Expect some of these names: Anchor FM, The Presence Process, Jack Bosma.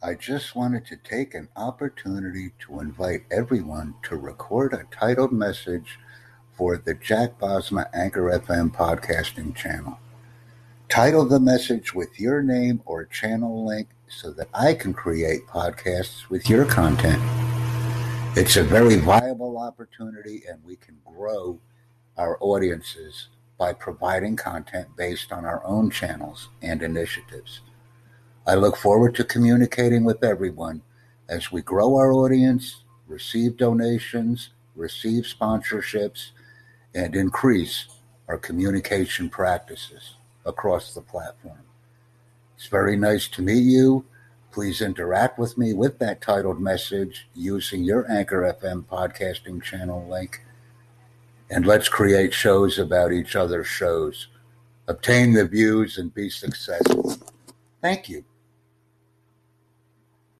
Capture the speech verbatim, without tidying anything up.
I just wanted to take an opportunity to invite everyone to record a titled message for the Jack Bosma Anchor F M podcasting channel. Title the message with your name or channel link so that I can create podcasts with your content. It's a very viable opportunity, and we can grow our audiences by providing content based on our own channels and initiatives. I look forward to communicating with everyone as we grow our audience, receive donations, receive sponsorships, and increase our communication practices across the platform. It's very nice to meet you. Please interact with me with that titled message using your Anchor F M podcasting channel link. And let's create shows about each other's shows. Obtain the views and be successful. Thank you.